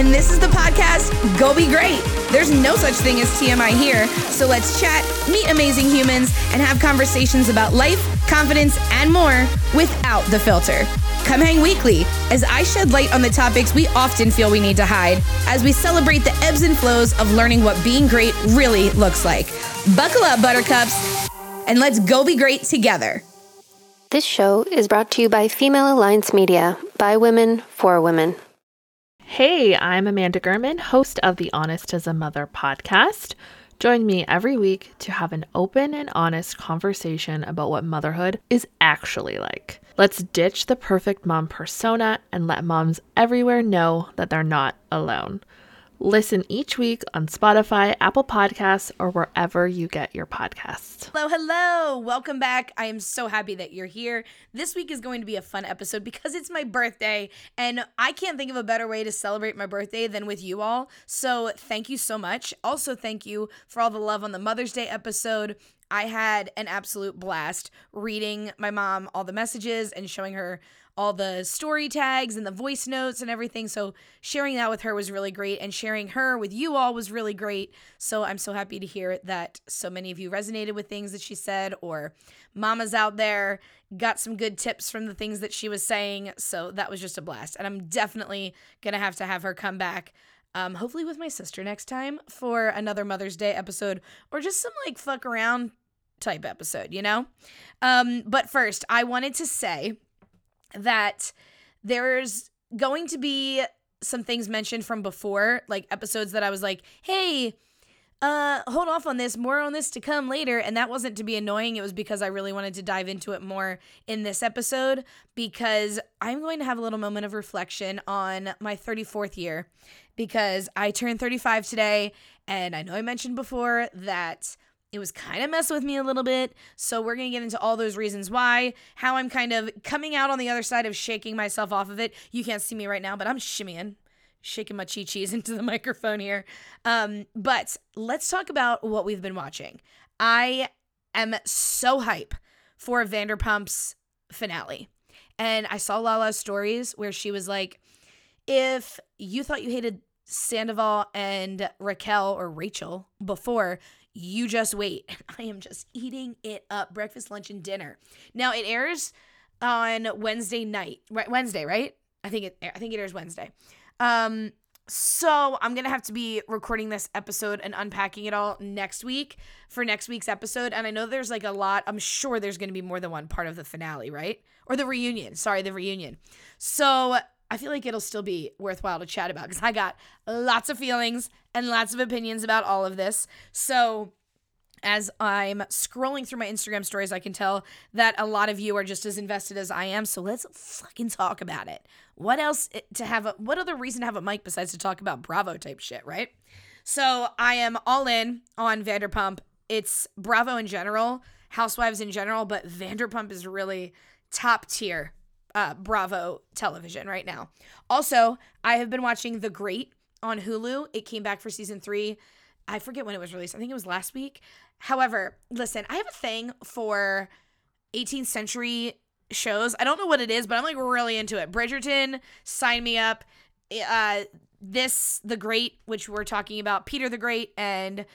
And this is the podcast, Go Be Great. There's no such thing as TMI here. So let's chat, meet amazing humans, and have conversations about life, confidence, and more without the filter. Come hang weekly as I shed light on the topics we often feel we need to hide as we celebrate the ebbs and flows of learning what being great really looks like. Buckle up, buttercups, and let's go be great together. This show is brought to you by Female Alliance Media, by women, for women. Hey, I'm Amanda Gurman, host of the Honest as a Mother podcast. Join me every week to have an open and honest conversation about what motherhood is actually like. Let's ditch the perfect mom persona and let moms everywhere know that they're not alone. Listen each week on Spotify, Apple Podcasts, or wherever you get your podcasts. Hello, hello. Welcome back. I am so happy that you're here. This week is going to be a fun episode because it's my birthday, and I can't think of a better way to celebrate my birthday than with you all. So thank you so much. Also, thank you for all the love on the Mother's Day episode. I had an absolute blast reading my mom all the messages and showing her all the story tags and the voice notes and everything. So sharing that with her was really great, and sharing her with you all was really great. So I'm so happy to hear that so many of you resonated with things that she said, or mamas out there got some good tips from the things that she was saying. So that was just a blast. And I'm definitely going to have her come back. Hopefully with my sister next time for another Mother's Day episode, or just some like fuck around type episode, you know? But first, I wanted to say that there's going to be some things mentioned from before, like episodes that I was like, hey, hold off on this, more on this to come later. And that wasn't to be annoying. It was because I really wanted to dive into it more in this episode, because I'm going to have a little moment of reflection on my 34th year, because I turned 35 today. And I know I mentioned before that it was kind of messing with me a little bit. So we're going to get into all those reasons why, how I'm kind of coming out on the other side of shaking myself off of it. You can't see me right now, but I'm shimmying, shaking my chi-chis into the microphone here. But let's talk about what we've been watching. I am so hype for Vanderpump's finale. And I saw Lala's stories where she was like, if you thought you hated Sandoval and Raquel or Rachel before, you just wait. I am just eating it up. Breakfast, lunch, and dinner. Now it airs on Wednesday night. Wednesday, right? I think it airs Wednesday. So I'm going to have to be recording this episode and unpacking it all next week for next week's episode. And I know there's like a lot. I'm sure there's going to be more than one part of the finale, right? Or the reunion. Sorry, the reunion. So I feel like it'll still be worthwhile to chat about, because I got lots of feelings and lots of opinions about all of this. So as I'm scrolling through my Instagram stories, I can tell that a lot of you are just as invested as I am. So let's fucking talk about it. What else to have? What other reason to have a mic besides to talk about Bravo type shit, right? So I am all in on Vanderpump. It's Bravo in general, Housewives in general, but Vanderpump is really top tier Bravo television right now. Also, I have been watching The Great on Hulu. It came back for season 3. I forget when it was released. I think it was last week. However, listen, I have a thing for 18th century shows. I don't know what it is, but I'm like really into it. Bridgerton, sign me up. The Great, which we're talking about, Peter the Great and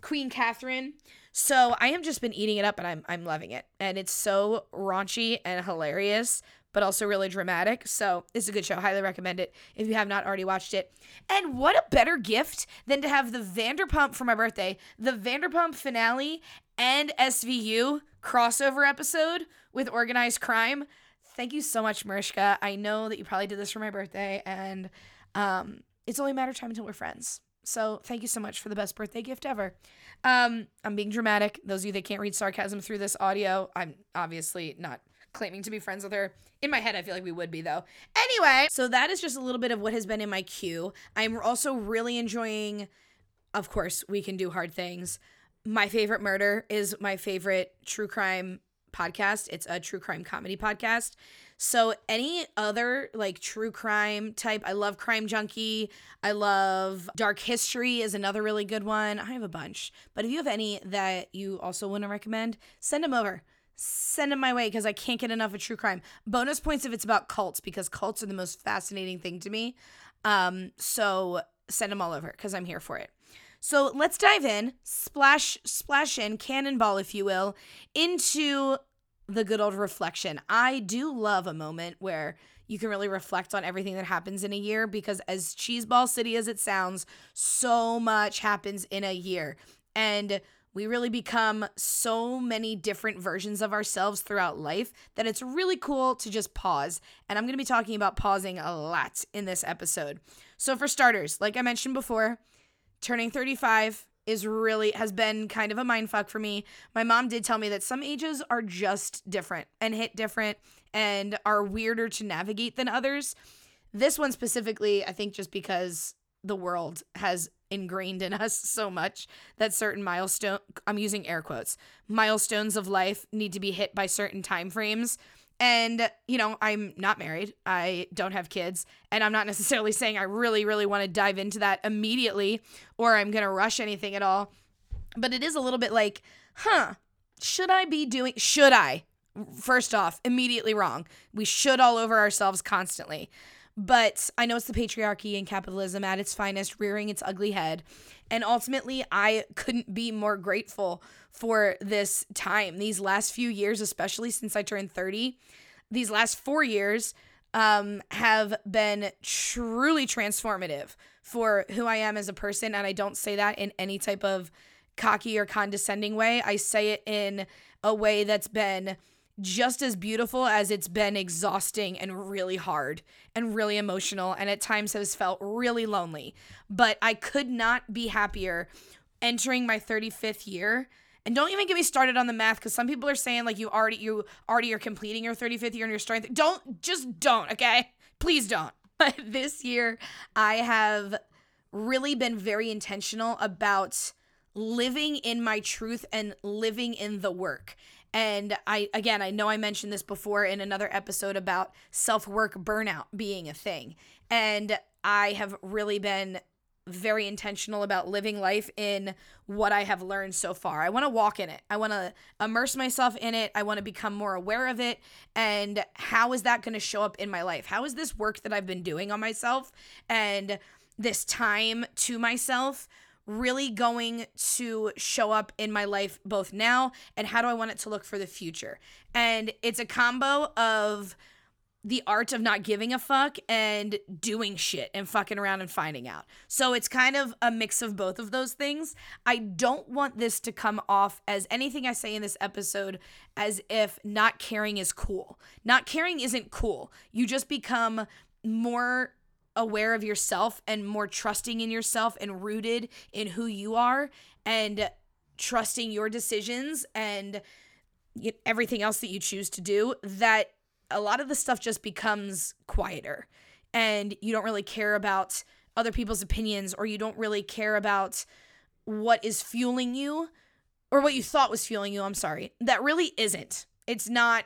Queen Catherine. So I have just been eating it up, and I'm loving it. And it's so raunchy and hilarious, but also really dramatic. So it's a good show. Highly recommend it if you have not already watched it. And what a better gift than to have the Vanderpump for my birthday, the Vanderpump finale and SVU crossover episode with Organized Crime. Thank you so much, Mariska. I know that you probably did this for my birthday, and it's only a matter of time until we're friends. So thank you so much for the best birthday gift ever. I'm being dramatic. Those of you that can't read sarcasm through this audio, I'm obviously not claiming to be friends with her. In my head, I feel like we would be, though. Anyway, so that is just a little bit of what has been in my queue. I'm also really enjoying, of course, We Can Do Hard Things. My Favorite Murder is my favorite true crime podcast. It's a true crime comedy podcast. So any other like true crime type, I love Crime Junkie. I love Dark History is another really good one. I have a bunch, but if you have any that you also want to recommend, send them over. send them my way because I can't get enough of true crime. Bonus points if it's about cults, because cults are the most fascinating thing to me. So send them all over because I'm here for it. So let's dive in, splash in, cannonball, if you will, into the good old reflection. I do love a moment where you can really reflect on everything that happens in a year, because as cheeseball city as it sounds, so much happens in a year. And we really become so many different versions of ourselves throughout life that it's really cool to just pause. And I'm going to be talking about pausing a lot in this episode. So for starters, like I mentioned before, turning 35 has been kind of a mindfuck for me. My mom did tell me that some ages are just different and hit different and are weirder to navigate than others. This one specifically, I think just because the world has ingrained in us so much that certain I'm using air quotes, milestones of life need to be hit by certain time frames. And, I'm not married, I don't have kids, and I'm not necessarily saying I really, really want to dive into that immediately or I'm going to rush anything at all. But it is a little bit like, should I? First off, immediately wrong. We should all over ourselves constantly. But I know it's the patriarchy and capitalism at its finest, rearing its ugly head. And ultimately, I couldn't be more grateful for this time. These last few years, especially since I turned 30, these last 4 years have been truly transformative for who I am as a person. And I don't say that in any type of cocky or condescending way. I say it in a way that's been just as beautiful as it's been exhausting and really hard and really emotional, and at times has felt really lonely. But I could not be happier entering my 35th year. And don't even get me started on the math, because some people are saying like you already are completing your 35th year and you're starting. Don't, okay? Please don't. But this year I have really been very intentional about living in my truth and living in the work. And I know I mentioned this before in another episode about self-work burnout being a thing. And I have really been very intentional about living life in what I have learned so far. I want to walk in it. I want to immerse myself in it. I want to become more aware of it. And how is that going to show up in my life? How is this work that I've been doing on myself and this time to myself really going to show up in my life both now and how do I want it to look for the future? And it's a combo of the art of not giving a fuck and doing shit and fucking around and finding out. So it's kind of a mix of both of those things. I don't want this to come off as anything I say in this episode as if not caring is cool. Not caring isn't cool. You just become more aware of yourself and more trusting in yourself and rooted in who you are and trusting your decisions and everything else that you choose to do, that a lot of the stuff just becomes quieter and you don't really care about other people's opinions, or you don't really care about what is fueling you or what you thought was fueling you. I'm sorry. That really isn't. It's not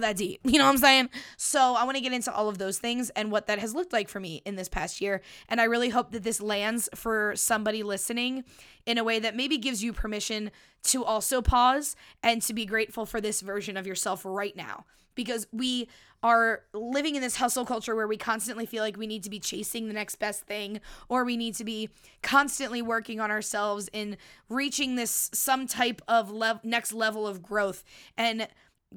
that deep. You know what I'm saying? So I want to get into all of those things and what that has looked like for me in this past year. And I really hope that this lands for somebody listening in a way that maybe gives you permission to also pause and to be grateful for this version of yourself right now. Because we are living in this hustle culture where we constantly feel like we need to be chasing the next best thing, or we need to be constantly working on ourselves in reaching this some type of next level of growth. And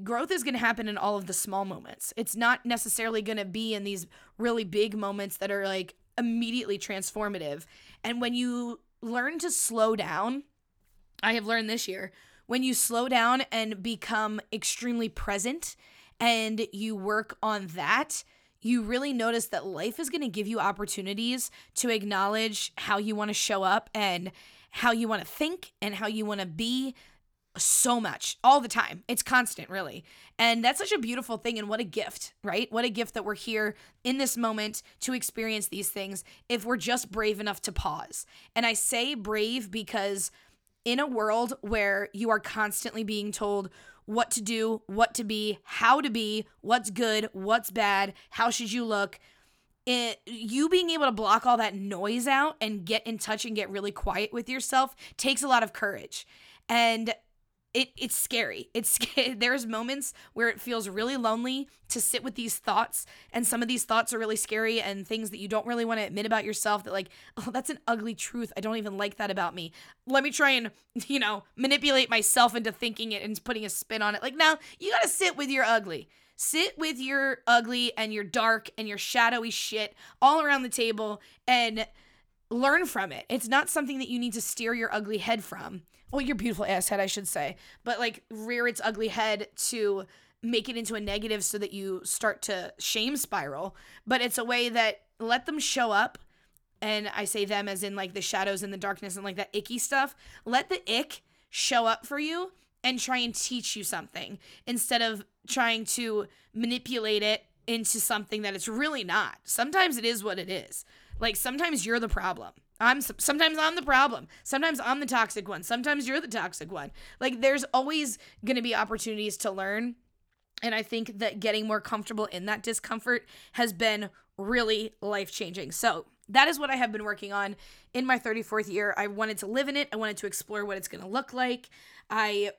growth is going to happen in all of the small moments. It's not necessarily going to be in these really big moments that are like immediately transformative. And when you learn to slow down, I have learned this year, when you slow down and become extremely present and you work on that, you really notice that life is going to give you opportunities to acknowledge how you want to show up and how you want to think and how you want to be. So much, all the time. It's constant, really. And that's such a beautiful thing, and what a gift, right? What a gift that we're here in this moment to experience these things if we're just brave enough to pause. And I say brave because in a world where you are constantly being told what to do, what to be, how to be, what's good, what's bad, how should you look, you being able to block all that noise out and get in touch and get really quiet with yourself takes a lot of courage. And It's scary. There's moments where it feels really lonely to sit with these thoughts, and some of these thoughts are really scary and things that you don't really want to admit about yourself, that like, oh, that's an ugly truth. I don't even like that about me. Let me try and, manipulate myself into thinking it and putting a spin on it. Like, no, you got to sit with your ugly. Sit with your ugly and your dark and your shadowy shit all around the table and learn from it. It's not something that you need to steer your ugly head from. Well, your beautiful ass head, I should say. But like rear its ugly head to make it into a negative so that you start to shame spiral. But it's a way that let them show up. And I say them as in like the shadows and the darkness and like that icky stuff. Let the ick show up for you and try and teach you something instead of trying to manipulate it into something that it's really not. Sometimes it is what it is. Like sometimes you're the problem. Sometimes I'm the problem. Sometimes I'm the toxic one. Sometimes you're the toxic one. Like there's always going to be opportunities to learn. And I think that getting more comfortable in that discomfort has been really life-changing. So that is what I have been working on in my 34th year. I wanted to live in it. I wanted to explore what it's going to look like. I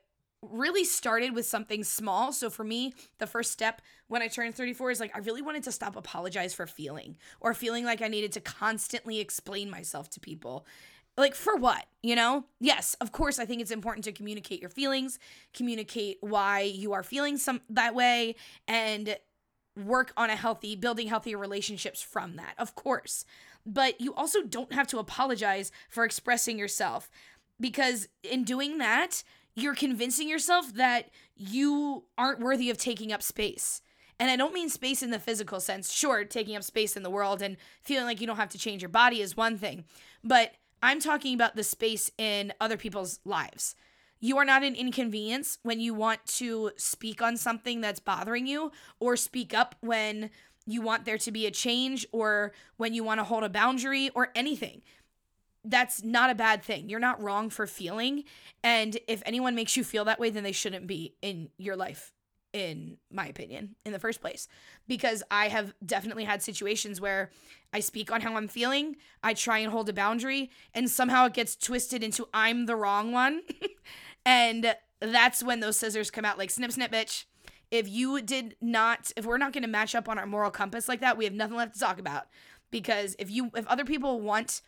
really started with something small. So for me, the first step when I turned 34 is like, I really wanted to stop apologizing for feeling or feeling like I needed to constantly explain myself to people. Like for what, Yes, of course, I think it's important to communicate your feelings, communicate why you are feeling that way, and work on building healthier relationships from that, of course. But you also don't have to apologize for expressing yourself, because in doing that, you're convincing yourself that you aren't worthy of taking up space. And I don't mean space in the physical sense. Sure, taking up space in the world and feeling like you don't have to change your body is one thing. But I'm talking about the space in other people's lives. You are not an inconvenience when you want to speak on something that's bothering you, or speak up when you want there to be a change, or when you want to hold a boundary or anything. That's not a bad thing. You're not wrong for feeling. And if anyone makes you feel that way, then they shouldn't be in your life, in my opinion, in the first place. Because I have definitely had situations where I speak on how I'm feeling, I try and hold a boundary, and somehow it gets twisted into I'm the wrong one. And that's when those scissors come out, like snip, snip, bitch. If we're not going to match up on our moral compass like that, we have nothing left to talk about. Because if other people want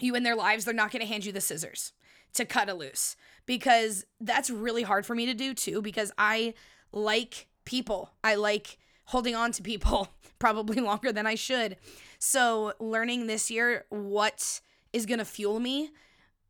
you in their lives, they're not going to hand you the scissors to cut it loose, because that's really hard for me to do too, because I like people. I like holding on to people probably longer than I should. So learning this year what is going to fuel me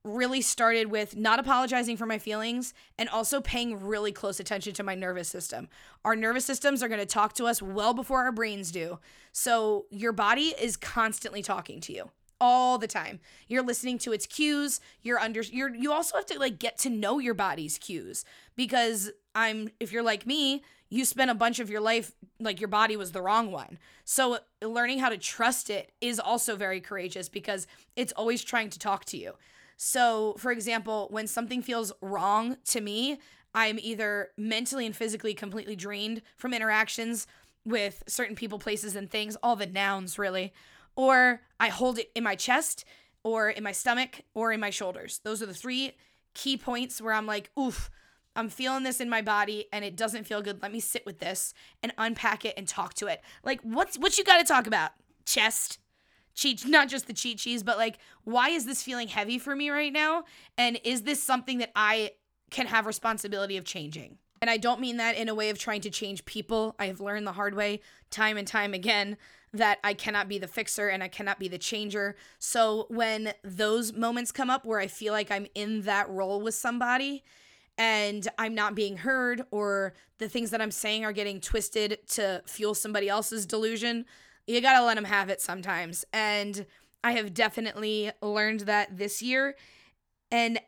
really started with not apologizing for my feelings, and also paying really close attention to my nervous system. Our nervous systems are going to talk to us well before our brains do. So your body is constantly talking to you. All the time. You're listening to its cues. You also have to like get to know your body's cues, because if you're like me, you spent a bunch of your life like your body was the wrong one. So learning how to trust it is also very courageous, because it's always trying to talk to you. So for example, when something feels wrong to me, I'm either mentally and physically completely drained from interactions with certain people, places, and things, all the nouns really. Or I hold it in my chest, or in my stomach, or in my shoulders. Those are the three key points where I'm like, oof, I'm feeling this in my body and it doesn't feel good. Let me sit with this and unpack it and talk to it. Like, what you got to talk about? Chest. Not just the cheat cheese, but like, why is this feeling heavy for me right now? And is this something that I can have responsibility of changing? And I don't mean that in a way of trying to change people. I have learned the hard way time and time again that I cannot be the fixer and I cannot be the changer. So when those moments come up where I feel like I'm in that role with somebody and I'm not being heard, or the things that I'm saying are getting twisted to fuel somebody else's delusion, you gotta let them have it sometimes. And I have definitely learned that this year. And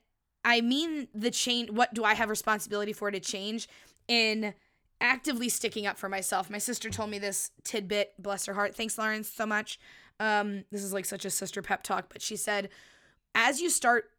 I mean the change, what do I have responsibility for to change in actively sticking up for myself. My sister told me this tidbit, bless her heart. Thanks, Lauren, so much. This is like such a sister pep talk, but she said, as you start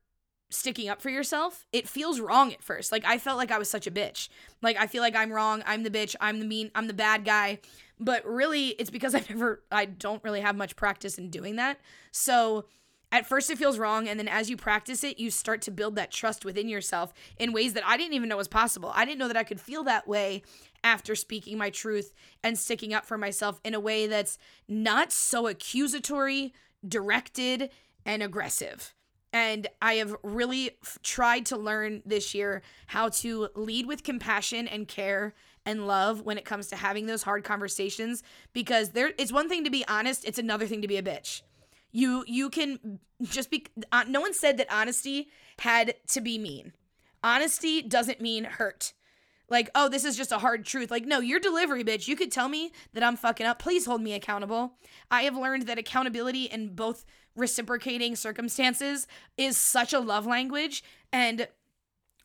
sticking up for yourself, it feels wrong at first. Like I felt like I was such a bitch. Like I feel like I'm wrong. I'm the bitch. I'm the mean. I'm the bad guy. But really it's because I don't really have much practice in doing that. So At first it feels wrong, and then as you practice it, you start to build that trust within yourself in ways that I didn't even know was possible. I didn't know that I could feel that way after speaking my truth and sticking up for myself in a way that's not so accusatory, directed, and aggressive. And I have really tried to learn this year how to lead with compassion and care and love when it comes to having those hard conversations, because it's one thing to be honest, it's another thing to be a bitch. You can just be, no one said that honesty had to be mean. Honesty doesn't mean hurt. Like, oh, this is just a hard truth. Like, no, your delivery, bitch. You could tell me that I'm fucking up. Please hold me accountable. I have learned that accountability in both reciprocating circumstances is such a love language, and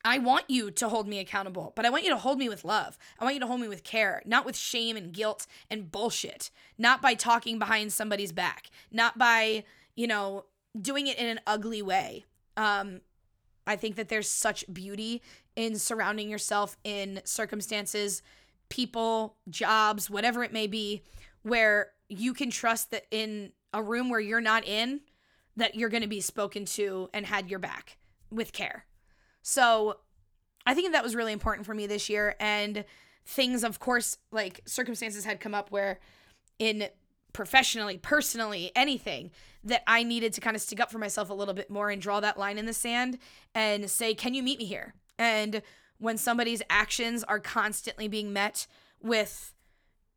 I want you to hold me accountable, but I want you to hold me with love. I want you to hold me with care, not with shame and guilt and bullshit, not by talking behind somebody's back, not by, doing it in an ugly way. I think that there's such beauty in surrounding yourself in circumstances, people, jobs, whatever it may be, where you can trust that in a room where you're not in, that you're going to be spoken to and had your back with care. So I think that was really important for me this year. And things, of course, like circumstances had come up where in professionally, personally, anything that I needed to kind of stick up for myself a little bit more and draw that line in the sand and say, can you meet me here? And when somebody's actions are constantly being met with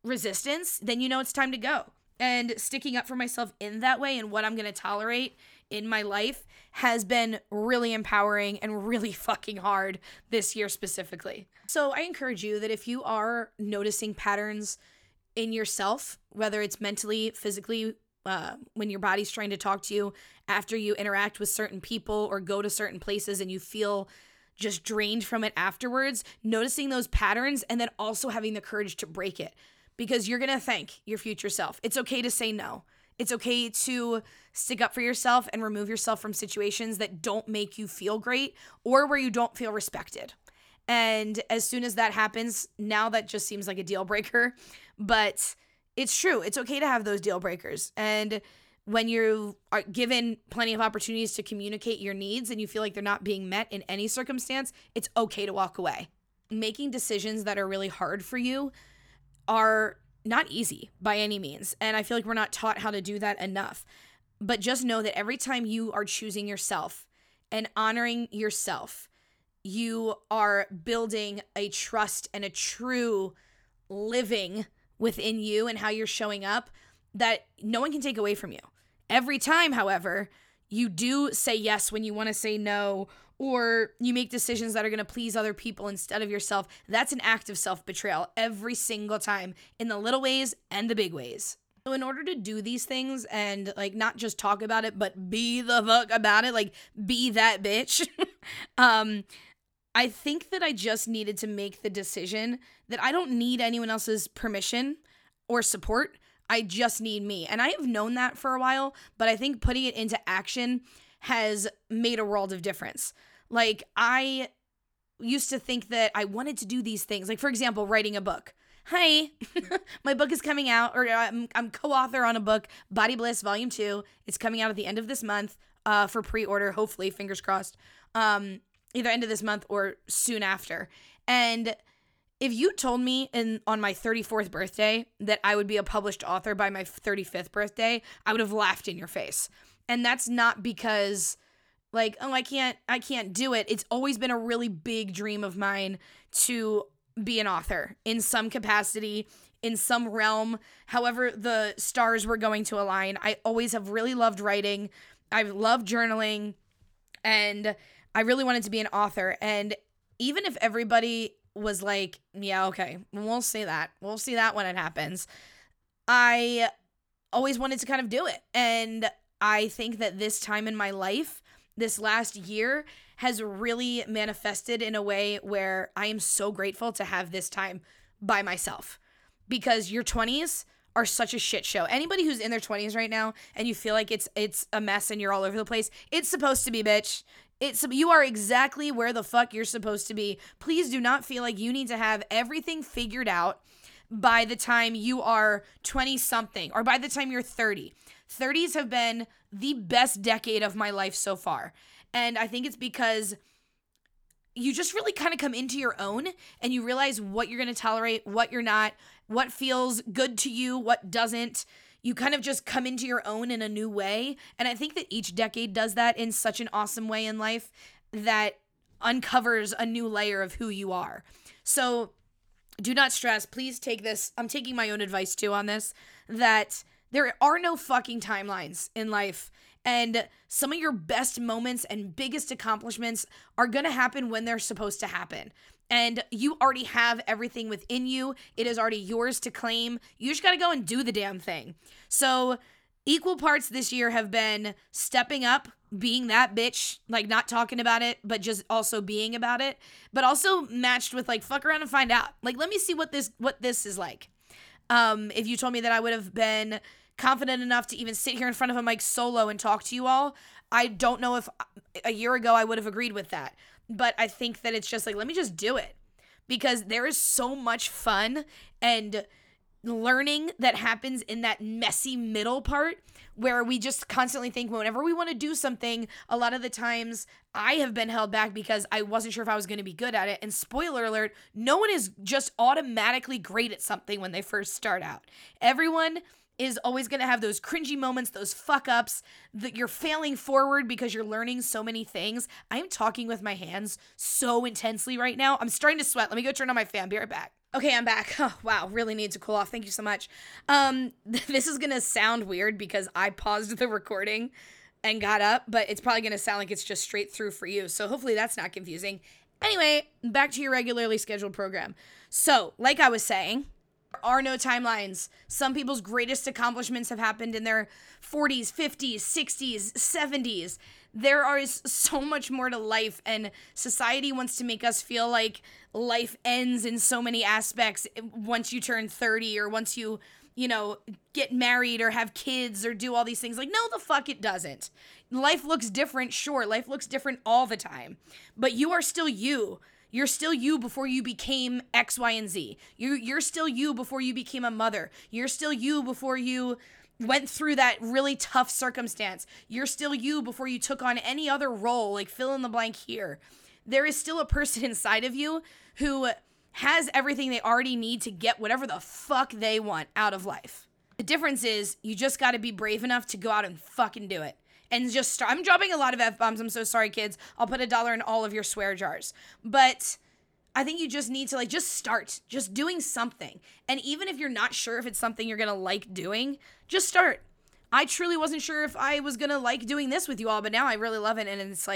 resistance, then it's time to go. And sticking up for myself in that way and what I'm going to tolerate in my life has been really empowering and really fucking hard this year specifically. So I encourage you that if you are noticing patterns in yourself, whether it's mentally, physically, when your body's trying to talk to you after you interact with certain people or go to certain places and you feel just drained from it afterwards, noticing those patterns and then also having the courage to break it, because you're going to thank your future self. It's okay to say no. It's okay to stick up for yourself and remove yourself from situations that don't make you feel great or where you don't feel respected. And as soon as that happens, now that just seems like a deal breaker, but it's true. It's okay to have those deal breakers. And when you are given plenty of opportunities to communicate your needs and you feel like they're not being met in any circumstance, it's okay to walk away. Making decisions that are really hard for you are not easy by any means. And I feel like we're not taught how to do that enough. But just know that every time you are choosing yourself and honoring yourself, you are building a trust and a true living within you and how you're showing up that no one can take away from you. Every time, however, you do say yes when you want to say no, or you make decisions that are going to please other people instead of yourself, that's an act of self-betrayal every single time, in the little ways and the big ways. So in order to do these things and not just talk about it, but be the fuck about it, be that bitch, I think that I just needed to make the decision that I don't need anyone else's permission or support. I just need me. And I have known that for a while, but I think putting it into action has made a world of difference. I used to think that I wanted to do these things. For example, writing a book. Hi, my book is coming out, or I'm co-author on a book, Body Bliss, Volume 2. It's coming out at the end of this month for pre-order, hopefully, fingers crossed, either end of this month or soon after. And if you told me on my 34th birthday that I would be a published author by my 35th birthday, I would have laughed in your face. And that's not because oh, I can't do it. It's always been a really big dream of mine to be an author in some capacity, in some realm. However the stars were going to align, I always have really loved writing. I've loved journaling, and I really wanted to be an author. And even if everybody was like, yeah, okay, we'll see that. We'll see that when it happens. I always wanted to kind of do it. And I think that this time in my life, this last year, has really manifested in a way where I am so grateful to have this time by myself, because your 20s are such a shit show. Anybody who's in their 20s right now and you feel like it's a mess and you're all over the place, it's supposed to be, bitch. You are exactly where the fuck you're supposed to be. Please do not feel like you need to have everything figured out by the time you are 20-something or by the time you're 30. 30s have been the best decade of my life so far. And I think it's because you just really kind of come into your own and you realize what you're going to tolerate, what you're not, what feels good to you, what doesn't. You kind of just come into your own in a new way. And I think that each decade does that in such an awesome way in life that uncovers a new layer of who you are. So do not stress. Please take this. I'm taking my own advice too on this, that there are no fucking timelines in life. And some of your best moments and biggest accomplishments are going to happen when they're supposed to happen. And you already have everything within you. It is already yours to claim. You just got to go and do the damn thing. So equal parts this year have been stepping up, being that bitch, like not talking about it, but just also being about it, but also matched with like, fuck around and find out. Like, let me see what this is like. If you told me that I would have been confident enough to even sit here in front of a mic solo and talk to you all, I don't know if a year ago I would have agreed with that. But I think that it's just like, let me just do it, because there is so much fun and learning that happens in that messy middle part where we just constantly think whenever we want to do something, a lot of the times I have been held back because I wasn't sure if I was going to be good at it. And spoiler alert, no one is just automatically great at something when they first start out. Everyone is always going to have those cringy moments, those fuck-ups, that you're failing forward because you're learning so many things. I am talking with my hands so intensely right now. I'm starting to sweat. Let me go turn on my fan. Be right back. Okay, I'm back. Oh, wow, really need to cool off. Thank you so much. This is going to sound weird because I paused the recording and got up, but it's probably going to sound like it's just straight through for you. So hopefully that's not confusing. Anyway, back to your regularly scheduled program. So, like I was saying, there are no timelines. Some people's greatest accomplishments have happened in their 40s, 50s, 60s, 70s. There is so much more to life, and society wants to make us feel like life ends in so many aspects once you turn 30 or once you, get married or have kids or do all these things. Like, no, the fuck it doesn't. Life looks different, sure. Life looks different all the time. But you are still you. You're still you before you became X, Y, and Z. You're still you before you became a mother. You're still you before you went through that really tough circumstance. You're still you before you took on any other role, like fill in the blank here. There is still a person inside of you who has everything they already need to get whatever the fuck they want out of life. The difference is you just got to be brave enough to go out and fucking do it. And just start. I'm dropping a lot of F-bombs. I'm so sorry, kids. I'll put $1 in all of your swear jars. But I think you just need to, just start. Just doing something. And even if you're not sure if it's something you're going to like doing, just start. I truly wasn't sure if I was going to like doing this with you all, but now I really love it. And it's,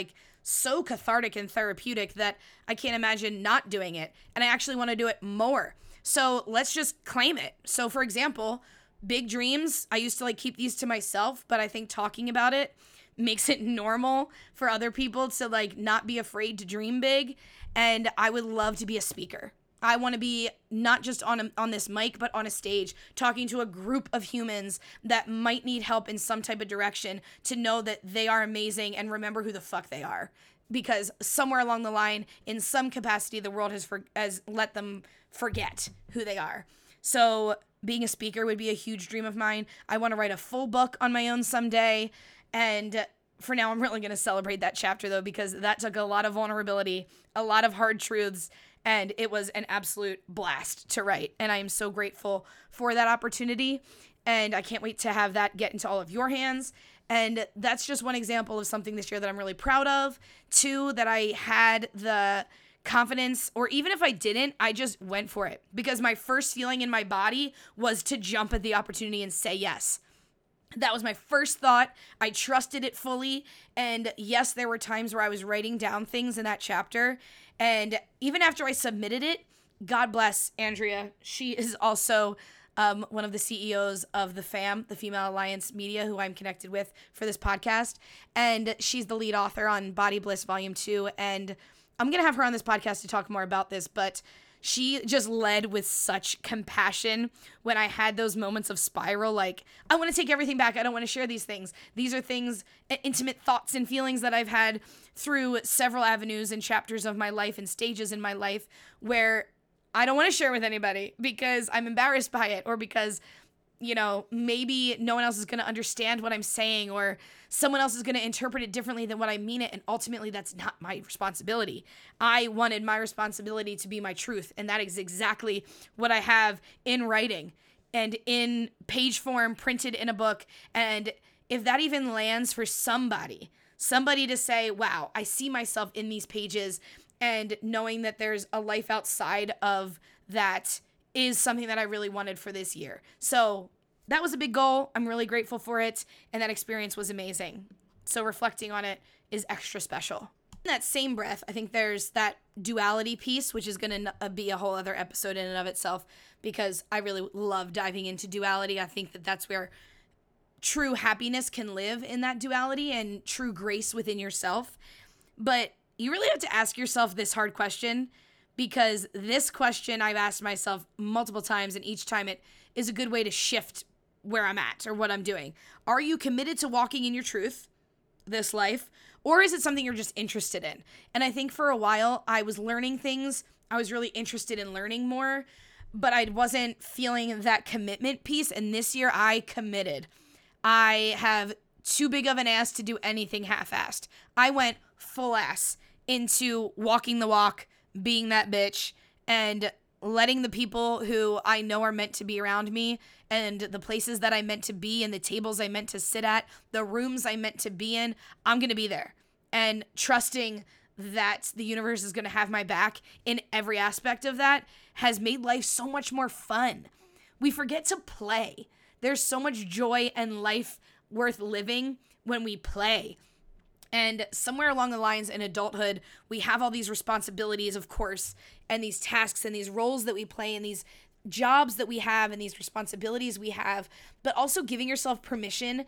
so cathartic and therapeutic that I can't imagine not doing it. And I actually want to do it more. So let's just claim it. So, for example, big dreams, I used to keep these to myself, but I think talking about it makes it normal for other people to not be afraid to dream big. And I would love to be a speaker. I want to be not just on this mic, but on a stage, talking to a group of humans that might need help in some type of direction to know that they are amazing and remember who the fuck they are. Because somewhere along the line, in some capacity, the world has let them forget who they are. So being a speaker would be a huge dream of mine. I want to write a full book on my own someday. And for now, I'm really going to celebrate that chapter, though, because that took a lot of vulnerability, a lot of hard truths, and it was an absolute blast to write. And I am so grateful for that opportunity. And I can't wait to have that get into all of your hands. And that's just one example of something this year that I'm really proud of. Two, that I had the confidence, or even if I didn't, I just went for it, because my first feeling in my body was to jump at the opportunity and say yes. That was my first thought. I trusted it fully. And yes, there were times where I was writing down things in that chapter, and even after I submitted it, God bless Andrea. She is also one of the CEOs of the FAM, the Female Alliance Media, who I'm connected with for this podcast, and she's the lead author on Body Bliss Volume 2, and I'm going to have her on this podcast to talk more about this, but she just led with such compassion when I had those moments of spiral, I want to take everything back. I don't want to share these things. These are things, intimate thoughts and feelings that I've had through several avenues and chapters of my life and stages in my life where I don't want to share with anybody because I'm embarrassed by it, or because you know, maybe no one else is going to understand what I'm saying, or someone else is going to interpret it differently than what I mean it. And ultimately, that's not my responsibility. I wanted my responsibility to be my truth. And that is exactly what I have in writing and in page form printed in a book. And if that even lands for somebody to say, wow, I see myself in these pages, and knowing that there's a life outside of that is something that I really wanted for this year. So that was a big goal. I'm really grateful for it. And that experience was amazing. So reflecting on it is extra special. In that same breath, I think there's that duality piece, which is going to be a whole other episode in and of itself, because I really love diving into duality. I think that that's where true happiness can live, in that duality and true grace within yourself. But you really have to ask yourself this hard question, because this question I've asked myself multiple times, and each time it is a good way to shift where I'm at or what I'm doing. Are you committed to walking in your truth this life, or is it something you're just interested in? And I think for a while I was learning things. I was really interested in learning more, but I wasn't feeling that commitment piece. And this year I committed. I have too big of an ass to do anything half-assed. I went full ass into walking the walk, being that bitch, and letting the people who I know are meant to be around me, and the places that I meant to be, and the tables I meant to sit at, the rooms I meant to be in, I'm going to be there. And trusting that the universe is going to have my back in every aspect of that has made life so much more fun. We forget to play. There's so much joy and life worth living when we play. And somewhere along the lines in adulthood, we have all these responsibilities, of course, and these tasks and these roles that we play and these jobs that we have and these responsibilities we have, but also giving yourself permission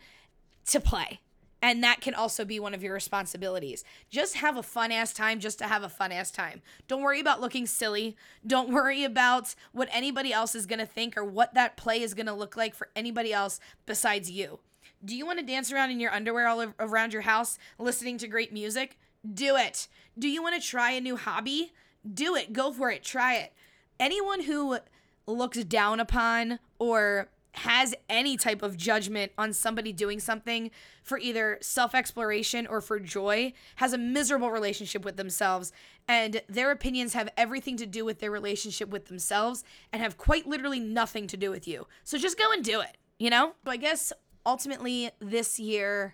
to play. And that can also be one of your responsibilities. Just have a fun-ass time just to have a fun-ass time. Don't worry about looking silly. Don't worry about what anybody else is going to think or what that play is going to look like for anybody else besides you. Do you want to dance around in your underwear all around your house listening to great music? Do it. Do you want to try a new hobby? Do it. Go for it. Try it. Anyone who looks down upon or has any type of judgment on somebody doing something for either self-exploration or for joy has a miserable relationship with themselves, and their opinions have everything to do with their relationship with themselves and have quite literally nothing to do with you. So just go and do it, you know? So I guess ultimately, this year,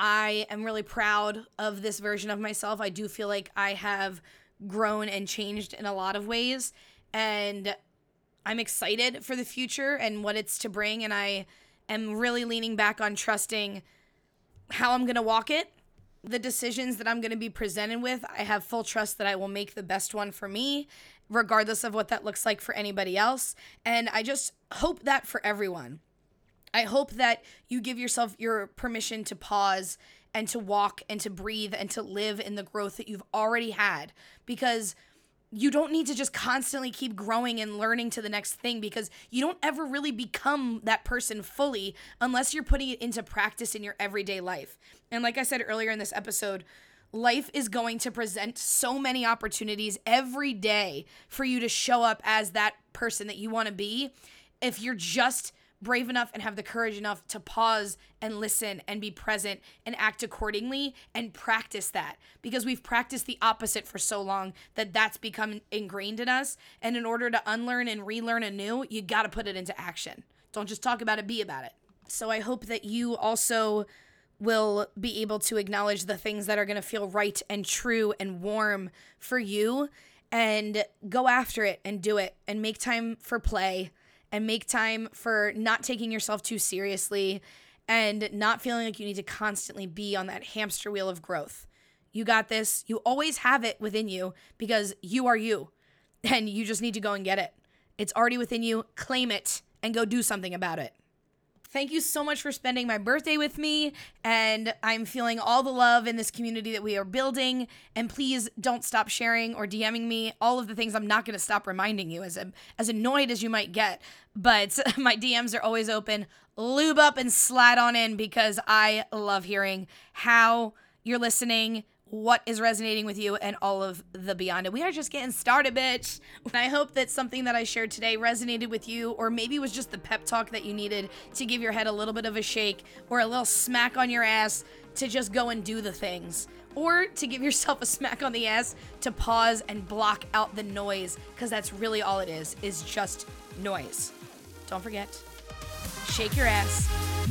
I am really proud of this version of myself. I do feel like I have grown and changed in a lot of ways, and I'm excited for the future and what it's to bring, and I am really leaning back on trusting how I'm going to walk it. The decisions that I'm going to be presented with, I have full trust that I will make the best one for me, regardless of what that looks like for anybody else, and I just hope that for everyone. I hope that you give yourself your permission to pause and to walk and to breathe and to live in the growth that you've already had, because you don't need to just constantly keep growing and learning to the next thing, because you don't ever really become that person fully unless you're putting it into practice in your everyday life. And like I said earlier in this episode, life is going to present so many opportunities every day for you to show up as that person that you want to be if you're just brave enough and have the courage enough to pause and listen and be present and act accordingly and practice that, because we've practiced the opposite for so long that that's become ingrained in us. And in order to unlearn and relearn anew, you got to put it into action. Don't just talk about it, be about it. So I hope that you also will be able to acknowledge the things that are going to feel right and true and warm for you, and go after it and do it, and make time for play, and make time for not taking yourself too seriously and not feeling like you need to constantly be on that hamster wheel of growth. You got this. You always have it within you, because you are you, and you just need to go and get it. It's already within you. Claim it and go do something about it. Thank you so much for spending my birthday with me, and I'm feeling all the love in this community that we are building, and please don't stop sharing or DMing me all of the things I'm not going to stop reminding you, as annoyed as you might get, but my DMs are always open. Lube up and slide on in, because I love hearing how you're listening, what is resonating with you, and all of the beyond. And we are just getting started, bitch. And I hope that something that I shared today resonated with you, or maybe was just the pep talk that you needed to give your head a little bit of a shake or a little smack on your ass to just go and do the things, or to give yourself a smack on the ass to pause and block out the noise, because that's really all it is just noise. Don't forget, shake your ass.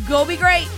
Go be great.